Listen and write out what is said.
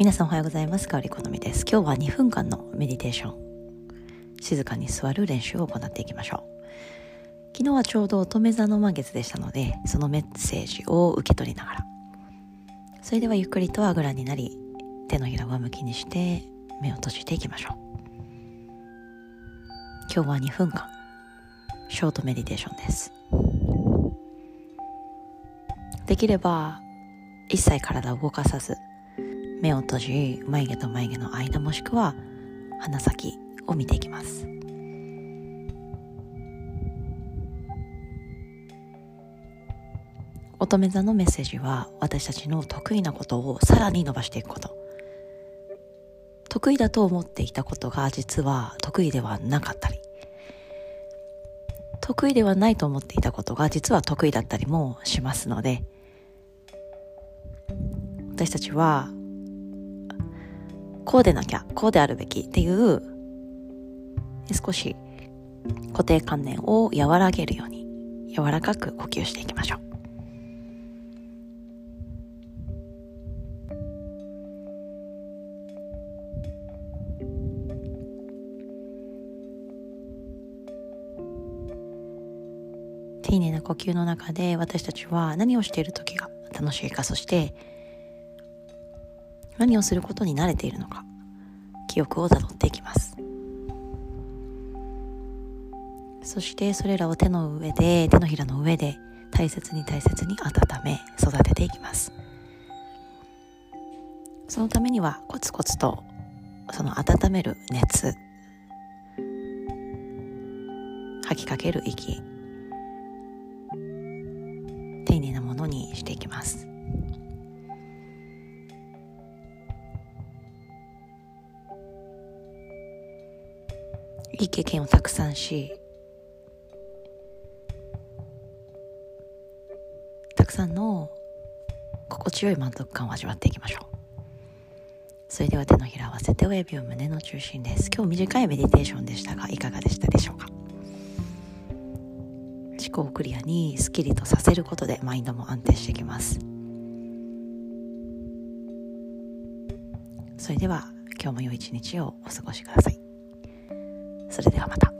皆さんおはようございます。香り好みです。今日は2分間のメディテーション、静かに座る練習を行っていきましょう。昨日はちょうど乙女座の満月でしたので、そのメッセージを受け取りながら、それではゆっくりとあぐらになり、手のひらを上向きにして目を閉じていきましょう。今日は2分間ショートメディテーションです。できれば一切体を動かさず、目を閉じ、眉毛と眉毛の間もしくは鼻先を見ていきます。乙女座のメッセージは、私たちの得意なことをさらに伸ばしていくこと、得意だと思っていたことが実は得意ではなかったり、得意ではないと思っていたことが実は得意だったりもしますので、私たちはこうでなきゃ、こうであるべきっていう少し固定観念を和らげるように柔らかく呼吸していきましょう。丁寧な呼吸の中で、私たちは何をしている時が楽しいか、そして何をすることに慣れているのか、記憶をたどっていきます。そしてそれらを手のひらの上で大切に大切に温め育てていきます。そのためにはコツコツとその温める熱、吐きかける息、丁寧なものにしていきます。いい経験をたくさんし、たくさんの心地よい満足感を味わっていきましょう。それでは手のひらを合わせて親指を胸の中心です。今日短いメディテーションでしたが、いかがでしたでしょうか。思考をクリアにスッキリとさせることでマインドも安定してきます。それでは今日も良い一日をお過ごしください。それではまた。